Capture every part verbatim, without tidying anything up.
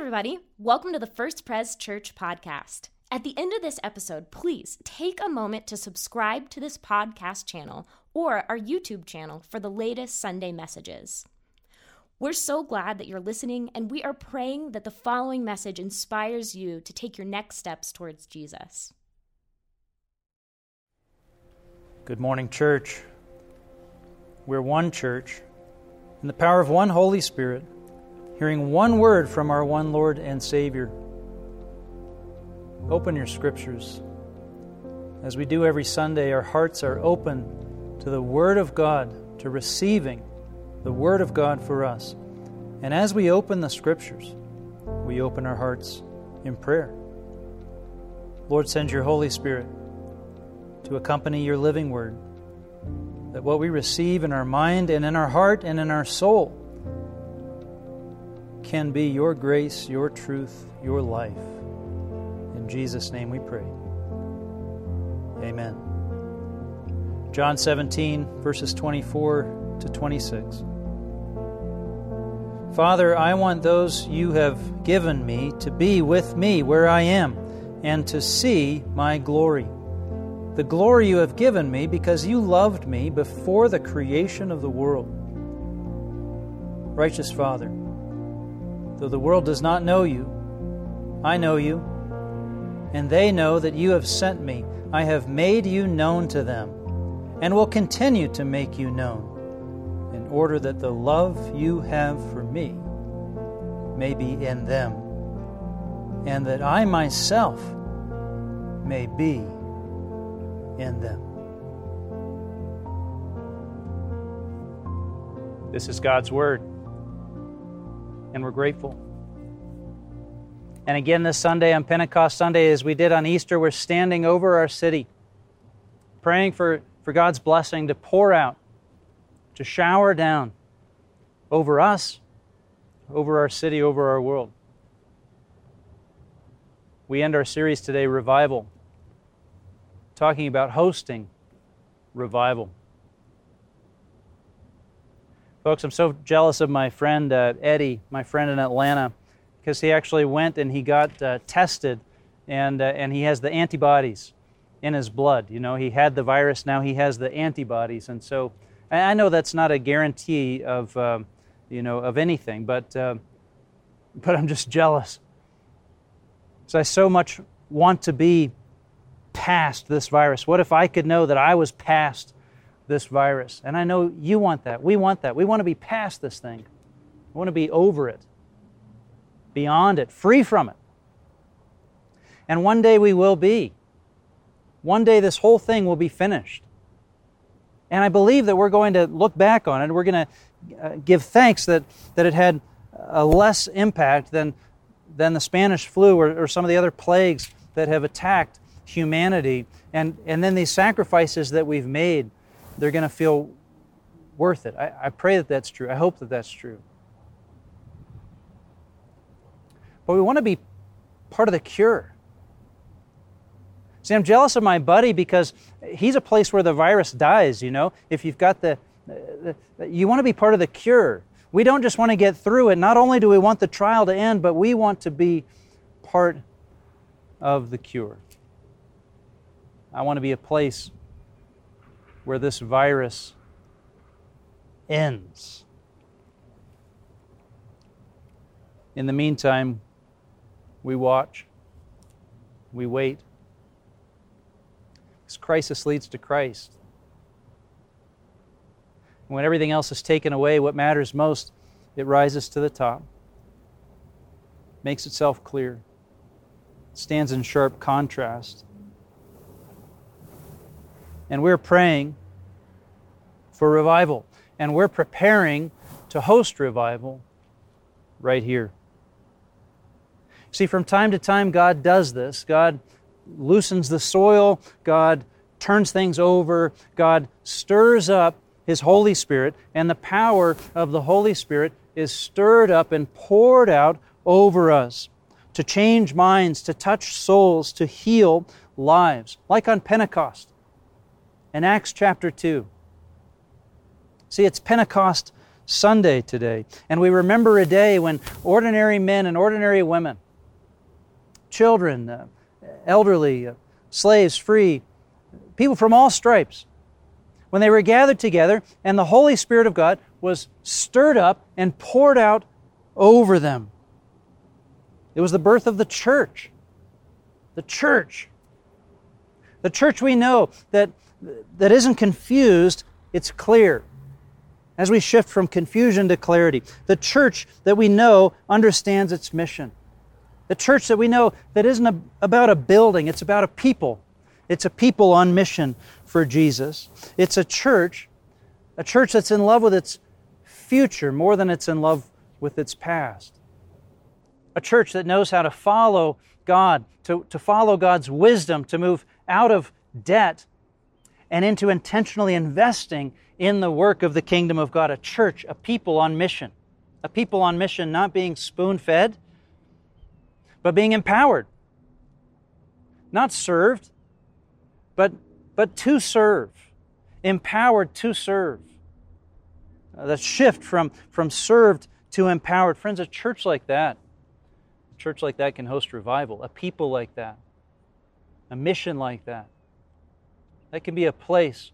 everybody. Welcome to the First Pres Church podcast. At the end of this episode, please take a moment to subscribe to this podcast channel or our YouTube channel for the latest Sunday messages. We're so glad that you're listening, and we are praying that the following message inspires you to take your next steps towards Jesus. Good morning, church. We're one church, in the power of one Holy Spirit, hearing one word from our one Lord and Savior. Open your scriptures. As we do every Sunday, our hearts are open to the Word of God, to receiving the Word of God for us. And as we open the scriptures, we open our hearts in prayer. Lord, send your Holy Spirit to accompany your living Word, that what we receive in our mind and in our heart and in our soul can be your grace, your truth, your life. In Jesus' name we pray. Amen. John seventeen, verses twenty-four to twenty-six. Father, I want those you have given me to be with me where I am and to see my glory, the glory you have given me because you loved me before the creation of the world. Righteous Father, though the world does not know you, I know you, and they know that you have sent me. I have made you known to them, and will continue to make you known, in order that the love you have for me may be in them, and that I myself may be in them. This is God's Word, and we're grateful. And again this Sunday on Pentecost Sunday, as we did on Easter, we're standing over our city, praying for, for God's blessing to pour out, to shower down over us, over our city, over our world. We end our series today, Revival, talking about hosting revival. Folks, I'm so jealous of my friend uh, Eddie, my friend in Atlanta, because he actually went and he got uh, tested, and uh, and he has the antibodies in his blood. You know, he had the virus, now he has the antibodies, and so I know that's not a guarantee of um, you know of anything, but uh, but I'm just jealous. So I so much want to be past this virus. What if I could know that I was past this virus? And I know you want that. We want that. We want to be past this thing. We want to be over it, beyond it, free from it. And one day we will be. One day this whole thing will be finished. And I believe that we're going to look back on it. We're going to uh, give thanks that, that it had a less impact than, than the Spanish flu or, or some of the other plagues that have attacked humanity. And, and then these sacrifices that we've made, they're going to feel worth it. I, I pray that that's true. I hope that that's true. But we want to be part of the cure. See, I'm jealous of my buddy because he's a place where the virus dies, you know. If you've got the... the you want to be part of the cure. We don't just want to get through it. Not only do we want the trial to end, but we want to be part of the cure. I want to be a place where this virus ends. In the meantime, we watch, we wait. This crisis leads to Christ. When everything else is taken away, what matters most, it rises to the top, makes itself clear, stands in sharp contrast. And we're praying for revival. And we're preparing to host revival right here. See, from time to time, God does this. God loosens the soil. God turns things over. God stirs up His Holy Spirit. And the power of the Holy Spirit is stirred up and poured out over us to change minds, to touch souls, to heal lives. Like on Pentecost. In Acts chapter two. See, it's Pentecost Sunday today. And we remember a day when ordinary men and ordinary women, children, uh, elderly, uh, slaves, free, people from all stripes, when they were gathered together and the Holy Spirit of God was stirred up and poured out over them. It was the birth of the church. The church. The church we know that, that isn't confused, it's clear. As we shift from confusion to clarity. The church that we know understands its mission. The church that we know that isn't a, about a building, it's about a people. It's a people on mission for Jesus. It's a church, a church that's in love with its future more than it's in love with its past. A church that knows how to follow God, to, to follow God's wisdom, to move out of debt and into intentionally investing in the work of the kingdom of God. A church, a people on mission. A people on mission not being spoon-fed, but being empowered. Not served, but, but to serve. Empowered to serve. The shift from, from served to empowered. Friends, a church like that, a church like that can host revival. A people like that. A mission like that. That can be a place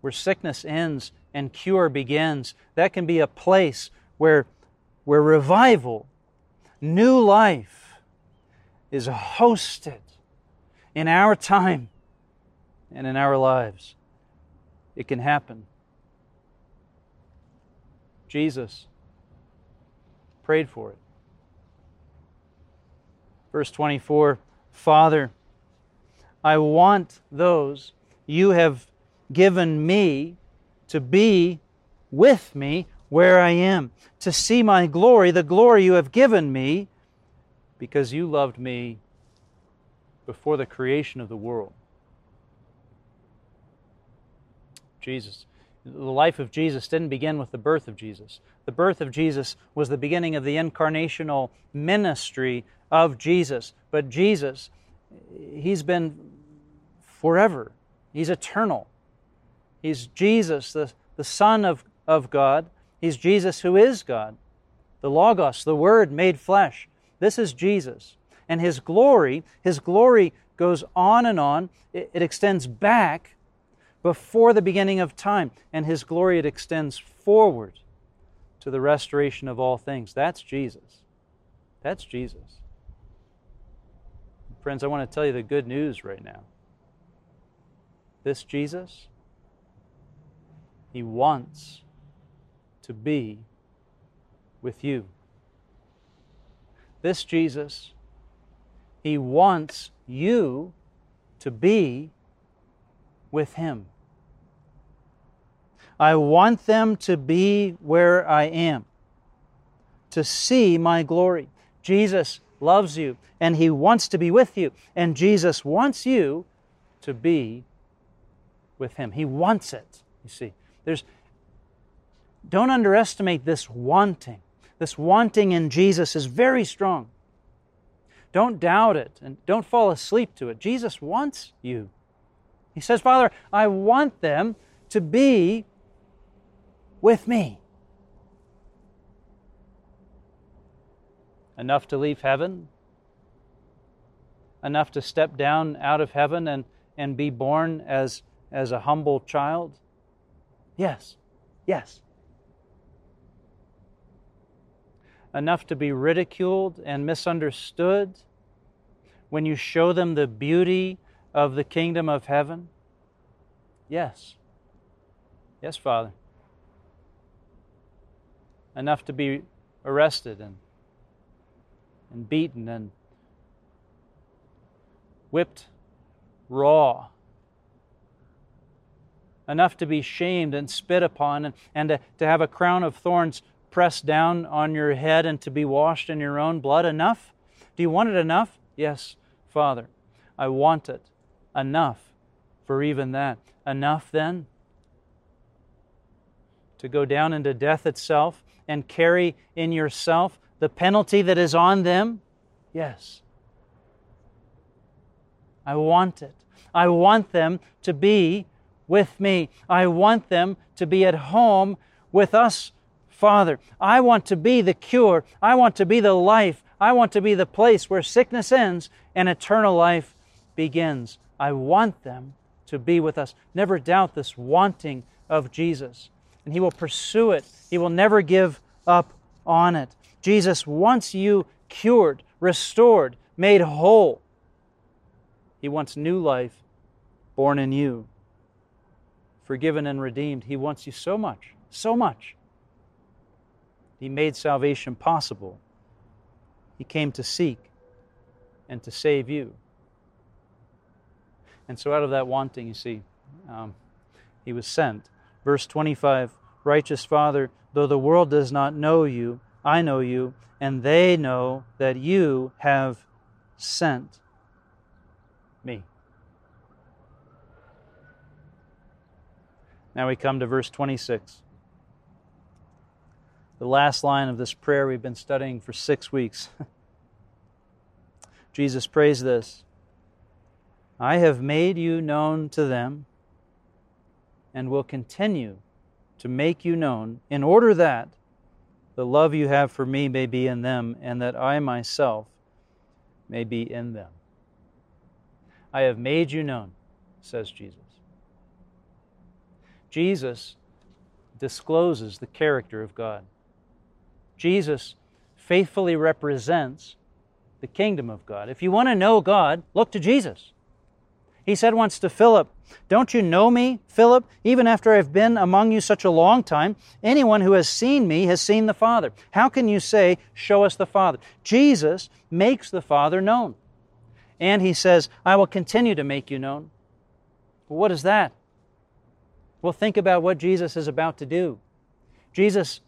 where sickness ends and cure begins. That can be a place where, where revival, new life, is hosted in our time and in our lives. It can happen. Jesus prayed for it. Verse twenty-four, Father, I want those you have given me to be with me where I am, to see my glory, the glory you have given me, because you loved me before the creation of the world. Jesus. The life of Jesus didn't begin with the birth of Jesus. The birth of Jesus was the beginning of the incarnational ministry of Jesus. But Jesus, He's been forever. He's eternal. He's Jesus, the, the Son of, of God. He's Jesus who is God. The Logos, the Word made flesh. This is Jesus. And His glory, His glory goes on and on. It, it extends back before the beginning of time. And His glory, it extends forward to the restoration of all things. That's Jesus. That's Jesus. Friends, I want to tell you the good news right now. This Jesus, He wants to be with you. This Jesus, He wants you to be with Him. I want them to be where I am, to see my glory. Jesus loves you, and He wants to be with you. And Jesus wants you to be with Him. He wants it, you see. There's, don't underestimate this wanting. This wanting in Jesus is very strong. Don't doubt it, and don't fall asleep to it. Jesus wants you. He says, Father, I want them to be with me. Enough to leave heaven, enough to step down out of heaven and, and be born as, as a humble child? Yes, yes. Enough to be ridiculed and misunderstood when you show them the beauty of the kingdom of heaven? Yes. Yes, Father. Enough to be arrested and and beaten and whipped raw. Enough to be shamed and spit upon and, and to, to have a crown of thorns pressed down on your head and to be washed in your own blood. Enough? Do you want it enough? Yes, Father. I want it. Enough for even that. Enough then to go down into death itself and carry in yourself the penalty that is on them? Yes. I want it. I want them to be with me. I want them to be at home with us Father, I want to be the cure. I want to be the life. I want to be the place where sickness ends and eternal life begins. I want them to be with us. Never doubt this wanting of Jesus. And He will pursue it. He will never give up on it. Jesus wants you cured, restored, made whole. He wants new life born in you, forgiven and redeemed. He wants you so much, so much. He made salvation possible. He came to seek and to save you. And so out of that wanting, you see, um, He was sent. Verse twenty-five, Righteous Father, though the world does not know you, I know you, and they know that you have sent me. Now we come to verse twenty-six. The last line of this prayer we've been studying for six weeks. Jesus prays this, I have made you known to them and will continue to make you known in order that the love you have for me may be in them and that I myself may be in them. I have made you known, says Jesus. Jesus discloses the character of God. Jesus faithfully represents the kingdom of God. If you want to know God, look to Jesus. He said once to Philip, Don't you know me, Philip? Even after I've been among you such a long time, anyone who has seen me has seen the Father. How can you say, Show us the Father? Jesus makes the Father known. And He says, I will continue to make you known. Well, what is that? Well, think about what Jesus is about to do. Jesus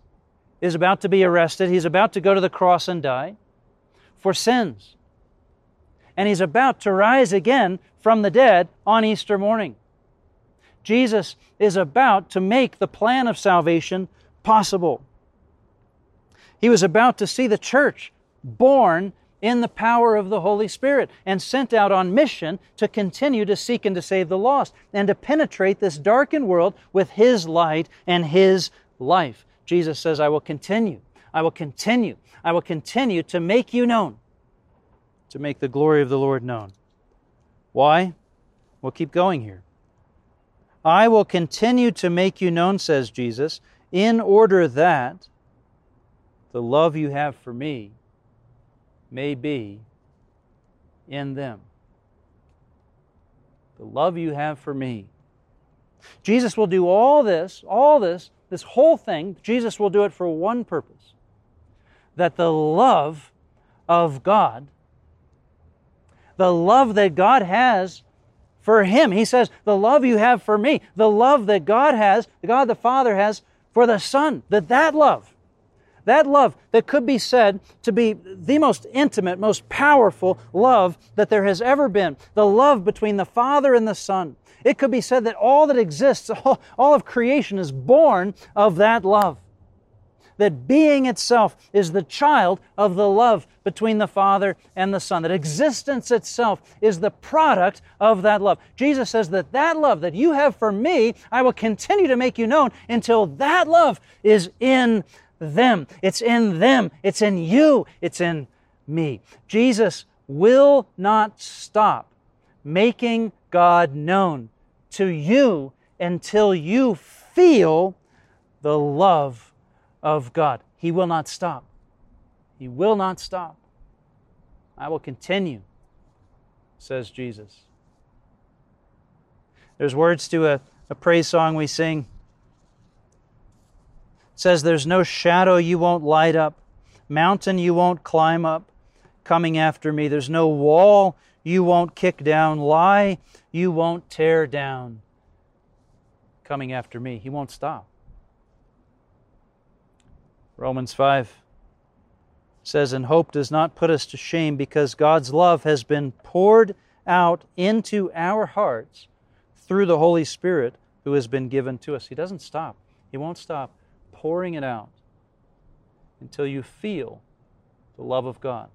is about to be arrested. He's about to go to the cross and die for sins. And He's about to rise again from the dead on Easter morning. Jesus is about to make the plan of salvation possible. He was about to see the church born in the power of the Holy Spirit and sent out on mission to continue to seek and to save the lost and to penetrate this darkened world with His light and His life. Jesus says, I will continue, I will continue, I will continue to make you known. To make the glory of the Lord known. Why? We'll keep going here. I will continue to make you known, says Jesus, in order that the love you have for me may be in them. The love you have for me. Jesus will do all this, all this, this whole thing, Jesus will do it for one purpose. That the love of God The love that God has for Him. He says, the love you have for me, the love that God has, God the Father has for the Son, that that love, that love that could be said to be the most intimate, most powerful love that there has ever been, the love between the Father and the Son. It could be said that all that exists, all, all of creation is born of that love. That being itself is the child of the love between the Father and the Son. That existence itself is the product of that love. Jesus says that that love that you have for me, I will continue to make you known until that love is in them. It's in them. It's in you. It's in me. Jesus will not stop making God known to you until you feel the love of God. Of God. He will not stop. He will not stop. I will continue, says Jesus. There's words to a, a praise song we sing. It says, There's no shadow you won't light up, mountain you won't climb up, coming after me. There's no wall you won't kick down, lie you won't tear down, coming after me. He won't stop. Romans five says, And hope does not put us to shame because God's love has been poured out into our hearts through the Holy Spirit who has been given to us. He doesn't stop. He won't stop pouring it out until you feel the love of God,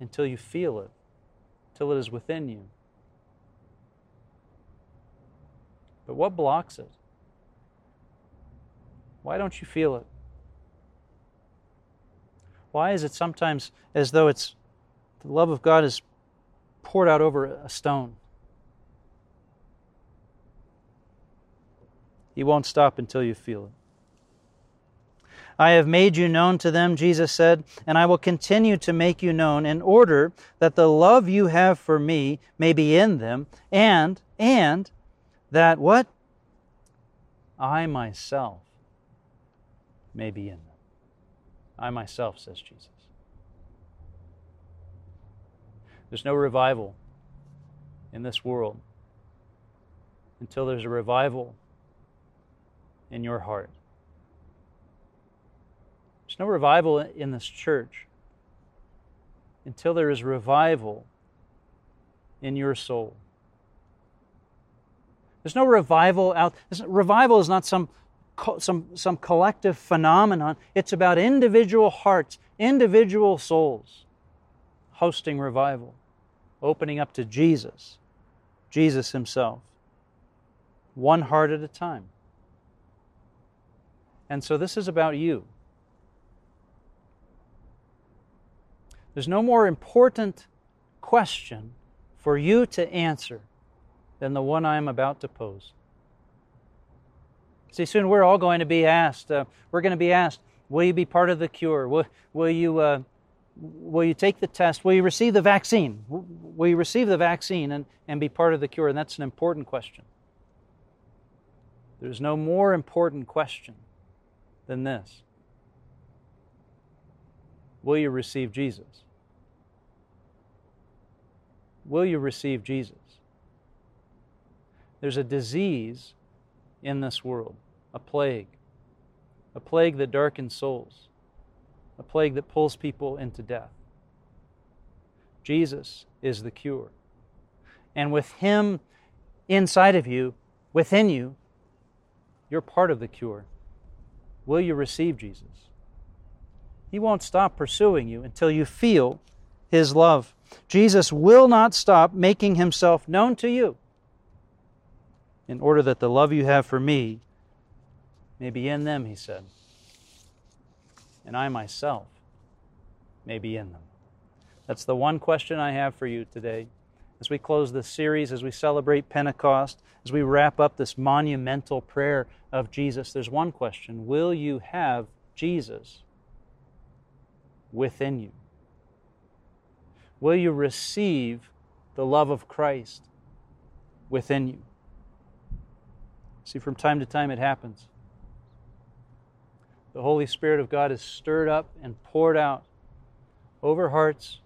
until you feel it, till it is within you. But what blocks it? Why don't you feel it? Why is it sometimes as though it's the love of God is poured out over a stone? He won't stop until you feel it. I have made you known to them, Jesus said, and I will continue to make you known in order that the love you have for me may be in them, and, and that what? I myself may be in them. I myself, says Jesus. There's no revival in this world until there's a revival in your heart. There's no revival in this church until there is revival in your soul. There's no revival out. Revival is not some, some, some collective phenomenon. It's about individual hearts, individual souls hosting revival, opening up to Jesus, Jesus Himself, one heart at a time. And so this is about you. There's no more important question for you to answer than the one I am about to pose. See, soon we're all going to be asked. Uh, we're going to be asked, "Will you be part of the cure? Will, will you? Uh, will you take the test? Will you receive the vaccine? Will you receive the vaccine and, and be part of the cure?" And that's an important question. There's no more important question than this: will you receive Jesus? Will you receive Jesus? There's a disease in this world, a plague, a plague that darkens souls, a plague that pulls people into death. Jesus is the cure. And with Him inside of you, within you, you're part of the cure. Will you receive Jesus? He won't stop pursuing you until you feel His love. Jesus will not stop making Himself known to you in order that the love you have for me may be in them, He said, and I myself may be in them. That's the one question I have for you today. As we close this series, as we celebrate Pentecost, as we wrap up this monumental prayer of Jesus, there's one question: will you have Jesus within you? Will you receive the love of Christ within you? See, from time to time it happens. The Holy Spirit of God is stirred up and poured out over hearts,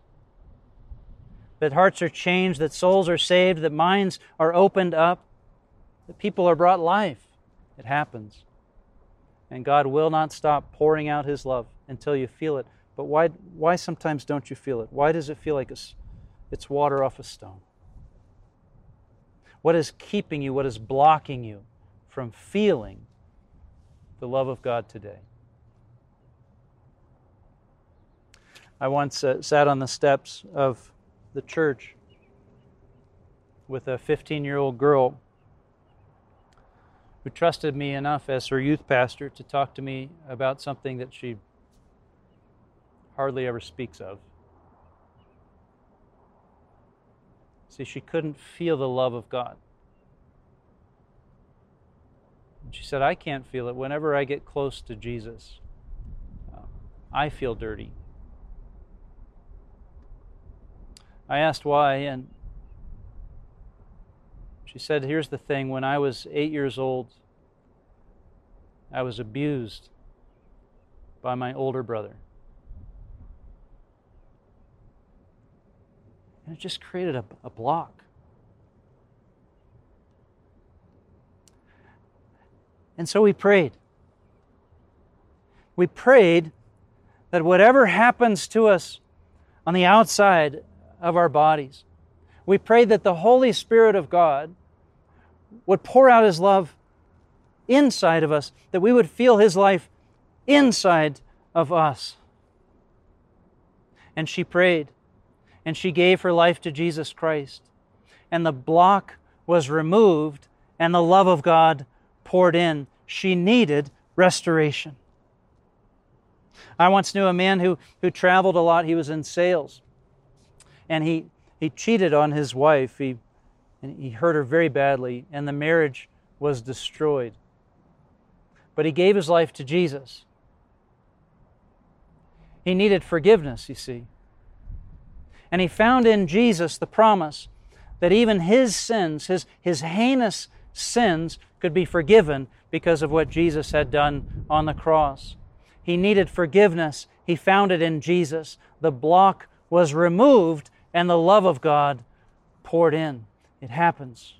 that hearts are changed, that souls are saved, that minds are opened up, that people are brought life. It happens. And God will not stop pouring out His love until you feel it. But why why sometimes don't you feel it? Why does it feel like it's, it's water off a stone? What is keeping you, what is blocking you from feeling the love of God today? I once uh, sat on the steps of the church with a fifteen-year-old girl who trusted me enough as her youth pastor to talk to me about something that she hardly ever speaks of. See, she couldn't feel the love of God. And she said, I can't feel it. Whenever I get close to Jesus, uh, I feel dirty. I asked why, and she said, here's the thing. When I was eight years old, I was abused by my older brother. And it just created a, a block. And so we prayed. We prayed that whatever happens to us on the outside of our bodies, we prayed that the Holy Spirit of God would pour out His love inside of us, that we would feel His life inside of us. And she prayed. And she gave her life to Jesus Christ. And the block was removed, and the love of God poured in. She needed restoration. I once knew a man who, who traveled a lot. He was in sales. And he, he cheated on his wife. He, and he hurt her very badly, and the marriage was destroyed. But he gave his life to Jesus. He needed forgiveness, you see. And he found in Jesus the promise that even his sins, his, his heinous sins, could be forgiven because of what Jesus had done on the cross. He needed forgiveness. He found it in Jesus. The block was removed, and the love of God poured in. It happens.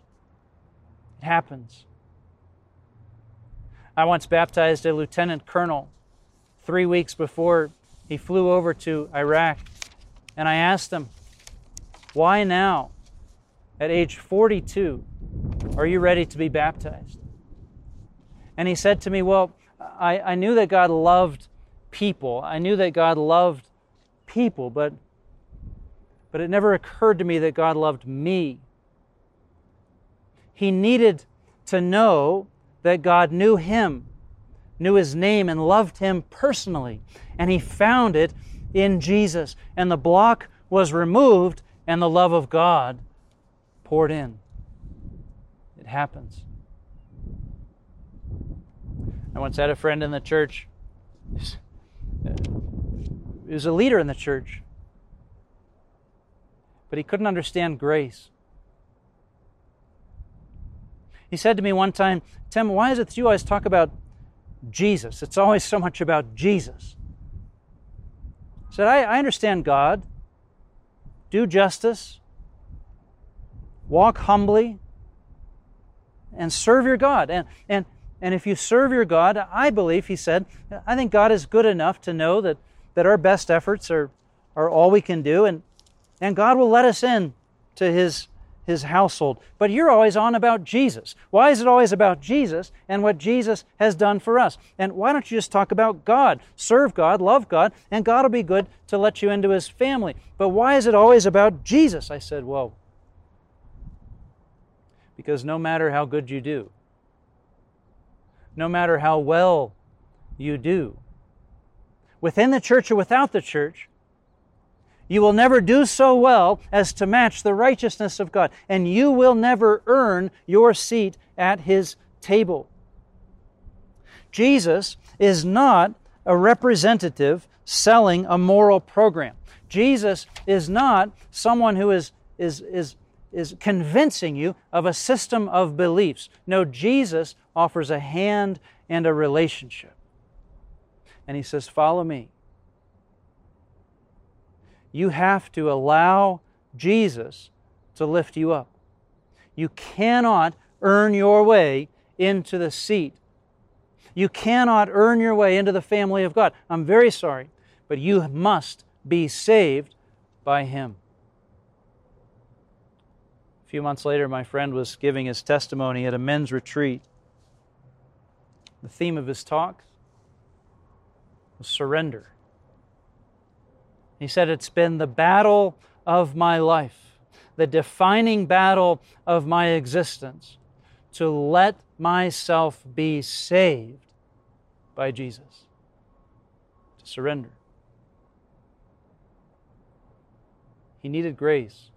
It happens. I once baptized a lieutenant colonel three weeks before he flew over to Iraq, and I asked him, why now, at age forty-two, are you ready to be baptized? And he said to me, well, I, I knew that God loved people. I knew that God loved people, but, but it never occurred to me that God loved me. He needed to know that God knew him, knew his name, and loved him personally. And he found it in Jesus. And the block was removed, and the love of God poured in. It happens. I once had a friend in the church. He was a leader in the church. But he couldn't understand grace. He said to me one time, Tim, why is it that you always talk about Jesus? It's always so much about Jesus. He said, I, I understand God. Do justice. Walk humbly. And serve your God. And, and, and if you serve your God, I believe, he said, I think God is good enough to know that, that our best efforts are, are all we can do. And, and God will let us in to his His household. But you're always on about Jesus. Why is it always about Jesus and what Jesus has done for us? And why don't you just talk about God? Serve God, love God, and God will be good to let you into His family. But why is it always about Jesus? I said, well, because no matter how good you do, no matter how well you do, within the church or without the church, you will never do so well as to match the righteousness of God, and you will never earn your seat at His table. Jesus is not a representative selling a moral program. Jesus is not someone who is, is, is, is convincing you of a system of beliefs. No, Jesus offers a hand and a relationship. And He says, follow me. You have to allow Jesus to lift you up. You cannot earn your way into the seat. You cannot earn your way into the family of God. I'm very sorry, but you must be saved by Him. A few months later, my friend was giving his testimony at a men's retreat. The theme of his talk was surrender. He said, it's been the battle of my life, the defining battle of my existence, to let myself be saved by Jesus, to surrender. He needed grace.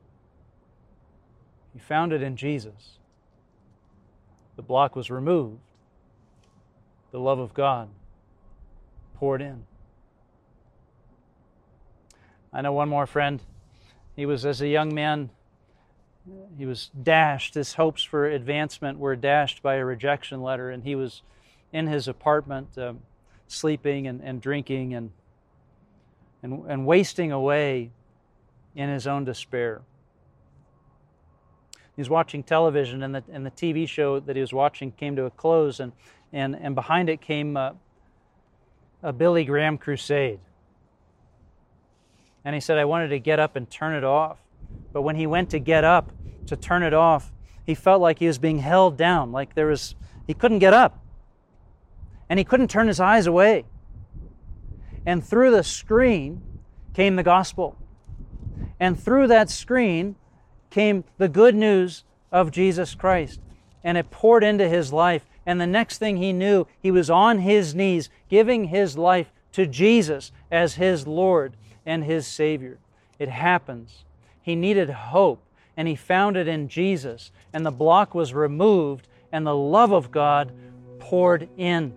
He found it in Jesus. The block was removed. The love of God poured in. I know one more friend. He was, as a young man, he was dashed. His hopes for advancement were dashed by a rejection letter, and he was in his apartment, um, sleeping and, and drinking and, and and wasting away in his own despair. He was watching television, and the and the T V show that he was watching came to a close, and and and behind it came uh, a Billy Graham crusade. And he said, I wanted to get up and turn it off. But when he went to get up to turn it off, he felt like he was being held down, like there was, he couldn't get up. And he couldn't turn his eyes away. And through the screen came the gospel. And through that screen came the good news of Jesus Christ. And it poured into his life. And the next thing he knew, he was on his knees, giving his life to Jesus as his Lord and his Savior. It happens. He needed hope, and he found it in Jesus, and the block was removed, and the love of God poured in.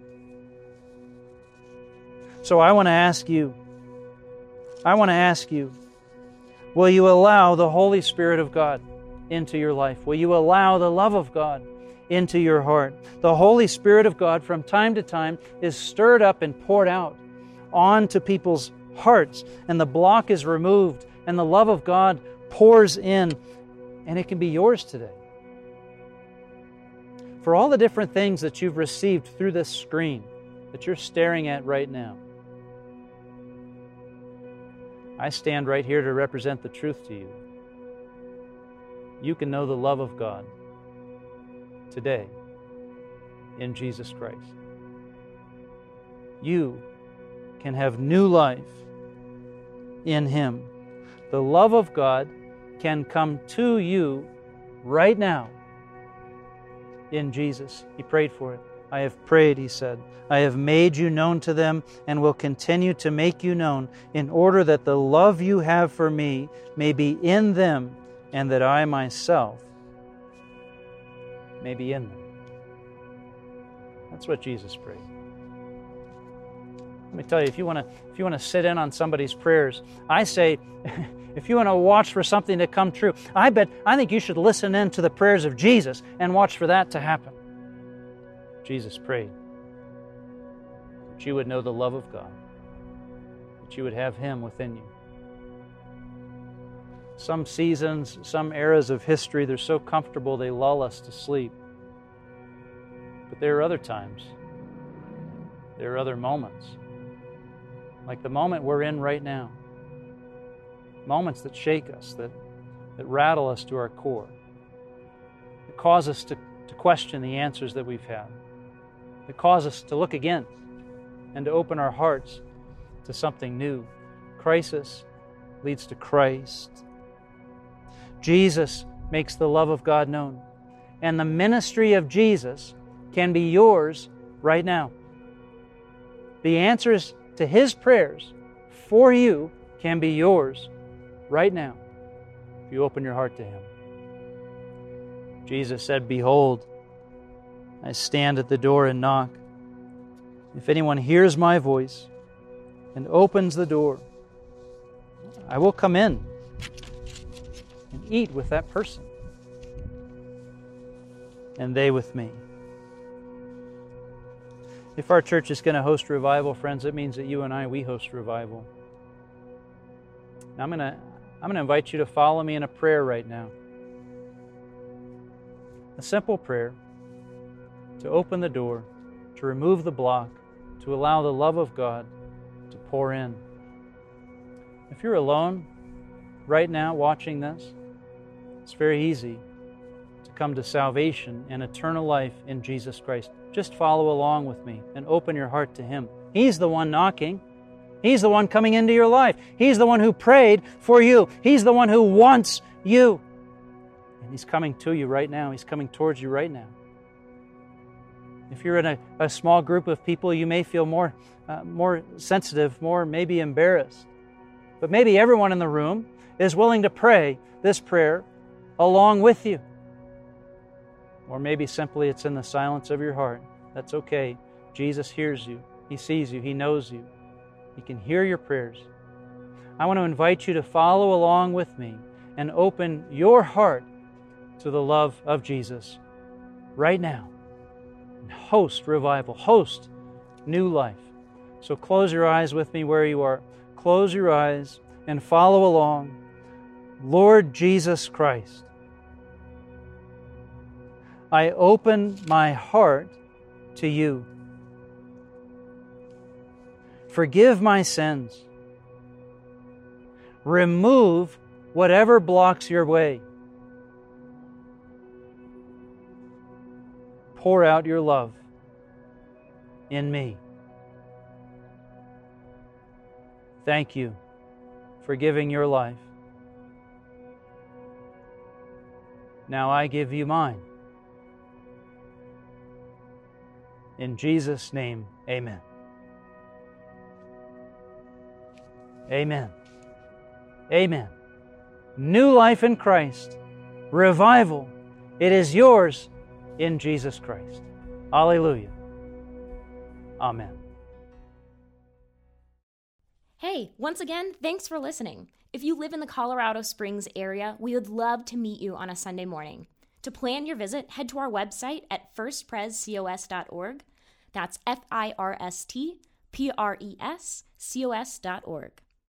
So I want to ask you, I want to ask you, will you allow the Holy Spirit of God into your life? Will you allow the love of God into your heart? The Holy Spirit of God from time to time is stirred up and poured out onto people's hearts, and the block is removed, and the love of God pours in, and it can be yours today. For all the different things that you've received through this screen that you're staring at right now, I stand right here to represent the truth to you. You can know the love of God today in Jesus Christ. You can have new life in Him. The love of God can come to you right now in Jesus. He prayed for it. I have prayed, he said. I have made you known to them and will continue to make you known in order that the love you have for me may be in them and that I myself may be in them. That's what Jesus prayed. Let me tell you, if you want to if you want to sit in on somebody's prayers, I say, if you want to watch for something to come true, I bet, I think you should listen in to the prayers of Jesus and watch for that to happen. Jesus prayed that you would know the love of God, that you would have Him within you. Some seasons, some eras of history, they're so comfortable they lull us to sleep. But there are other times, there are other moments, like the moment we're in right now. Moments that shake us, that, that rattle us to our core, that cause us to, to question the answers that we've had, that cause us to look again and to open our hearts to something new. Crisis leads to Christ. Jesus makes the love of God known, and the ministry of Jesus can be yours right now. The answers to His prayers for you can be yours right now if you open your heart to Him. Jesus said, "Behold, I stand at the door and knock. If anyone hears my voice and opens the door, I will come in and eat with that person, and they with me." If our church is going to host revival, friends, it means that you and I, we host revival. Now I'm going to, I'm going to invite you to follow me in a prayer right now. A simple prayer to open the door, to remove the block, to allow the love of God to pour in. If you're alone right now watching this, it's very easy to come to salvation and eternal life in Jesus Christ. Just follow along with me and open your heart to Him. He's the one knocking. He's the one coming into your life. He's the one who prayed for you. He's the one who wants you. And He's coming to you right now. He's coming towards you right now. If you're in a, a small group of people, you may feel more, uh, more sensitive, more maybe embarrassed. But maybe everyone in the room is willing to pray this prayer along with you. Or maybe simply it's in the silence of your heart. That's okay. Jesus hears you. He sees you. He knows you. He can hear your prayers. I want to invite you to follow along with me and open your heart to the love of Jesus right now. And host revival. Host new life. So close your eyes with me where you are. Close your eyes and follow along. Lord Jesus Christ, I open my heart to you. Forgive my sins. Remove whatever blocks your way. Pour out your love in me. Thank you for giving your life. Now I give you mine. In Jesus' name, amen. Amen. Amen. New life in Christ. Revival. It is yours in Jesus Christ. Hallelujah. Amen. Hey, once again, thanks for listening. If you live in the Colorado Springs area, we would love to meet you on a Sunday morning. To plan your visit, head to our website at first pres cos dot org. That's F I R S T P R E S C O S dot org.